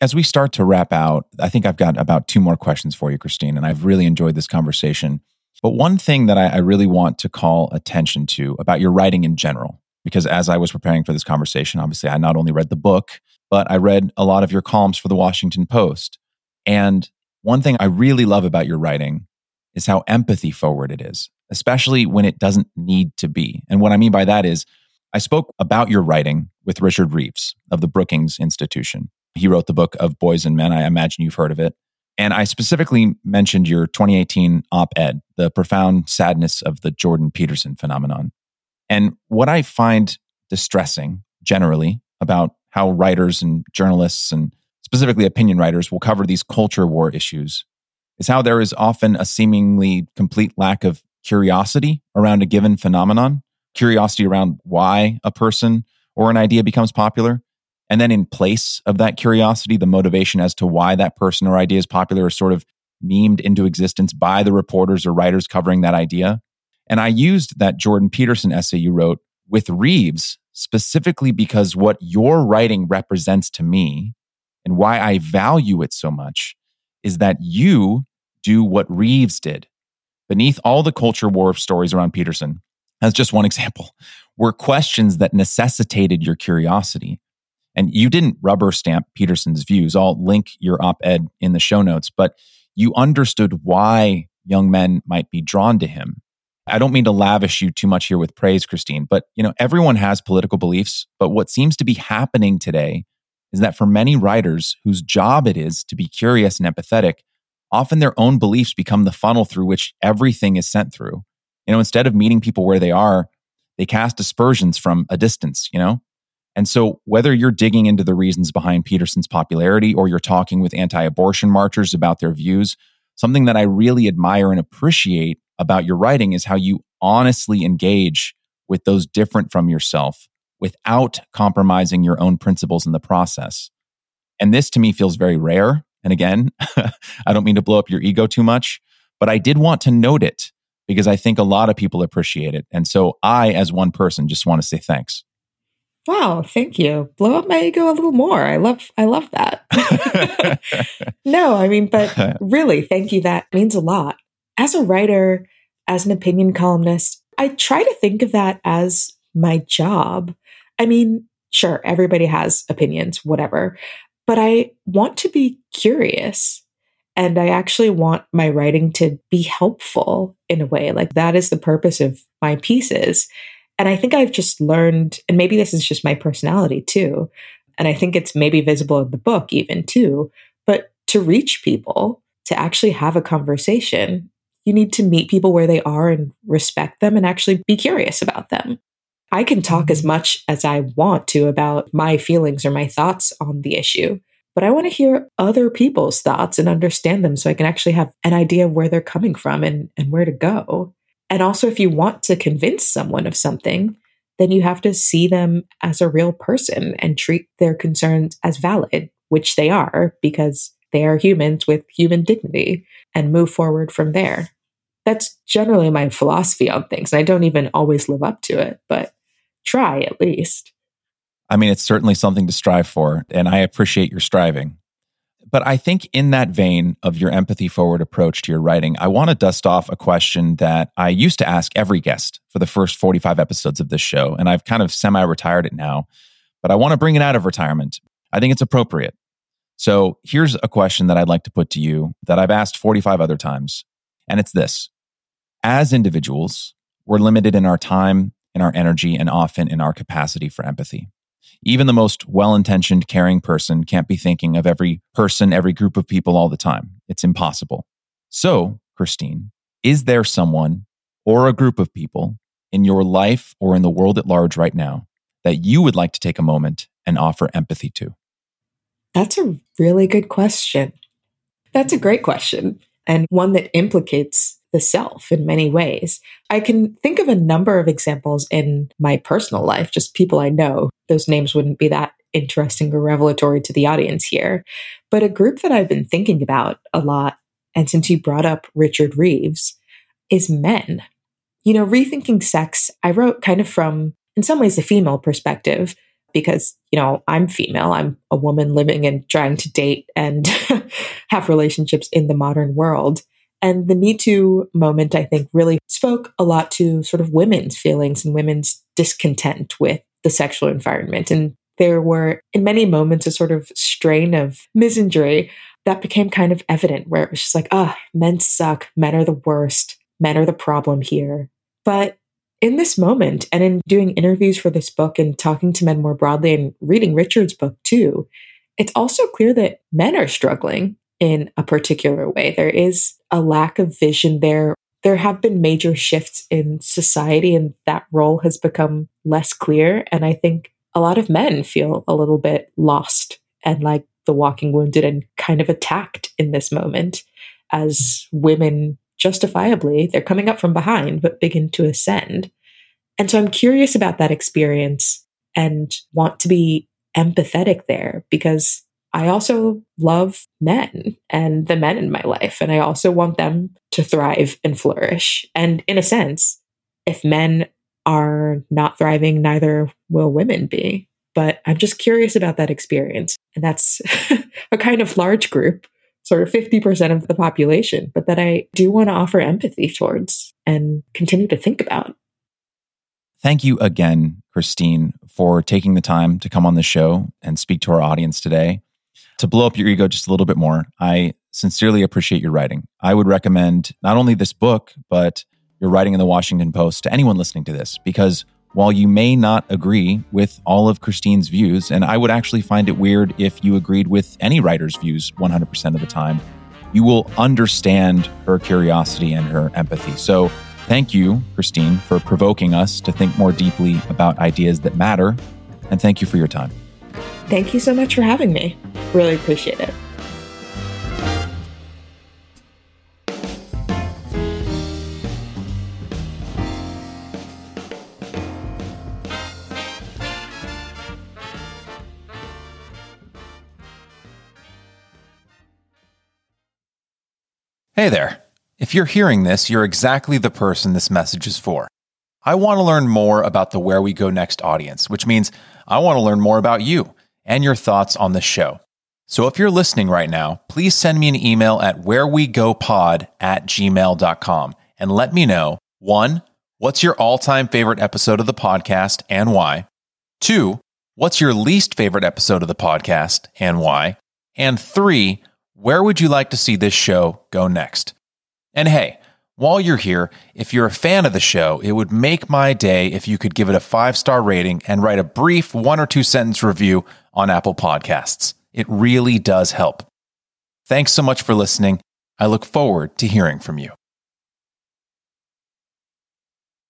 As we start to wrap out, I think I've got about 2 more questions for you, Christine, and I've really enjoyed this conversation. But one thing that I really want to call attention to about your writing in general, because as I was preparing for this conversation, obviously I not only read the book, but I read a lot of your columns for The Washington Post. And one thing I really love about your writing is how empathy forward it is, especially when it doesn't need to be. And what I mean by that is, I spoke about your writing with Richard Reeves of the Brookings Institution. He wrote the book of Boys and Men. I imagine you've heard of it. And I specifically mentioned your 2018 op-ed, The Profound Sadness of the Jordan Peterson Phenomenon. And what I find distressing generally about how writers and journalists and specifically opinion writers will cover these culture war issues is how there is often a seemingly complete lack of curiosity around a given phenomenon, curiosity around why a person or an idea becomes popular. And then in place of that curiosity, the motivation as to why that person or idea is popular is sort of memed into existence by the reporters or writers covering that idea. And I used that Jordan Peterson essay you wrote with Reeves specifically because what your writing represents to me and why I value it so much is that you do what Reeves did. Beneath all the culture war stories around Peterson, as just one example, were questions that necessitated your curiosity. And you didn't rubber stamp Peterson's views. I'll link your op-ed in the show notes, but you understood why young men might be drawn to him. I don't mean to lavish you too much here with praise, Christine, but you know, everyone has political beliefs, but what seems to be happening today is that for many writers whose job it is to be curious and empathetic, often their own beliefs become the funnel through which everything is sent through. You know, instead of meeting people where they are, they cast aspersions from a distance, you know? And so whether you're digging into the reasons behind Peterson's popularity or you're talking with anti-abortion marchers about their views, something that I really admire and appreciate about your writing is how you honestly engage with those different from yourself without compromising your own principles in the process. And this to me feels very rare. And again, I don't mean to blow up your ego too much, but I did want to note it because I think a lot of people appreciate it. And so I, as one person, just want to say thanks. Wow, thank you. Blow up my ego a little more. I love that. No, I mean, but really, thank you. That means a lot. As a writer, as an opinion columnist, I try to think of that as my job. I mean, sure, everybody has opinions, whatever, but I want to be curious. And I actually want my writing to be helpful in a way. Like, that is the purpose of my pieces. And I think I've just learned, and maybe this is just my personality too, and I think it's maybe visible in the book even too, but to reach people, to actually have a conversation, you need to meet people where they are and respect them and actually be curious about them. I can talk as much as I want to about my feelings or my thoughts on the issue, but I want to hear other people's thoughts and understand them so I can actually have an idea of where they're coming from and where to go. And also, if you want to convince someone of something, then you have to see them as a real person and treat their concerns as valid, which they are, because they are humans with human dignity, and move forward from there. That's generally my philosophy on things. And I don't even always live up to it, but try at least. I mean, it's certainly something to strive for, and I appreciate your striving. But I think in that vein of your empathy-forward approach to your writing, I want to dust off a question that I used to ask every guest for the first 45 episodes of this show, and I've kind of semi-retired it now, but I want to bring it out of retirement. I think it's appropriate. So here's a question that I'd like to put to you that I've asked 45 other times, and it's this. As individuals, we're limited in our time, in our energy, and often in our capacity for empathy. Even the most well-intentioned, caring person can't be thinking of every person, every group of people all the time. It's impossible. So, Christine, is there someone or a group of people in your life or in the world at large right now that you would like to take a moment and offer empathy to? That's a really good question. That's a great question, and one that implicates the self in many ways. I can think of a number of examples in my personal life, just people I know. Those names wouldn't be that interesting or revelatory to the audience here. But a group that I've been thinking about a lot, and since you brought up Richard Reeves, is men. You know, Rethinking Sex, I wrote kind of from, in some ways, the female perspective, because, you know, I'm female, I'm a woman living and trying to date and have relationships in the modern world. And the Me Too moment, I think, really spoke a lot to sort of women's feelings and women's discontent with the sexual environment. And there were, in many moments, a sort of strain of misandry that became kind of evident, where it was just like, men suck, men are the worst, men are the problem here. But in this moment, and in doing interviews for this book and talking to men more broadly and reading Richard's book too, it's also clear that men are struggling in a particular way. There is a lack of vision there. There have been major shifts in society, and that role has become less clear. And I think a lot of men feel a little bit lost and like the walking wounded and kind of attacked in this moment as women, justifiably, they're coming up from behind, but begin to ascend. And so I'm curious about that experience and want to be empathetic there, because I also love men and the men in my life, and I also want them to thrive and flourish. And in a sense, if men are not thriving, neither will women be. But I'm just curious about that experience. And that's a kind of large group, sort of 50% of the population, but that I do want to offer empathy towards and continue to think about. Thank you again, Christine, for taking the time to come on the show and speak to our audience today. To blow up your ego just a little bit more, I sincerely appreciate your writing. I would recommend not only this book, but your writing in The Washington Post to anyone listening to this, because while you may not agree with all of Christine's views, and I would actually find it weird if you agreed with any writer's views 100% of the time, you will understand her curiosity and her empathy. So thank you, Christine, for provoking us to think more deeply about ideas that matter. And thank you for your time. Thank you so much for having me. Really appreciate it. Hey there. If you're hearing this, you're exactly the person this message is for. I want to learn more about the Where We Go Next audience, which means I want to learn more about you and your thoughts on the show. So if you're listening right now, please send me an email at wherewegopod@gmail.com and let me know, 1, what's your all-time favorite episode of the podcast and why? 2, what's your least favorite episode of the podcast and why? And 3, where would you like to see this show go next? And hey, while you're here, if you're a fan of the show, it would make my day if you could give it a 5-star rating and write a brief 1 or 2 sentence review on Apple Podcasts. It really does help. Thanks so much for listening. I look forward to hearing from you.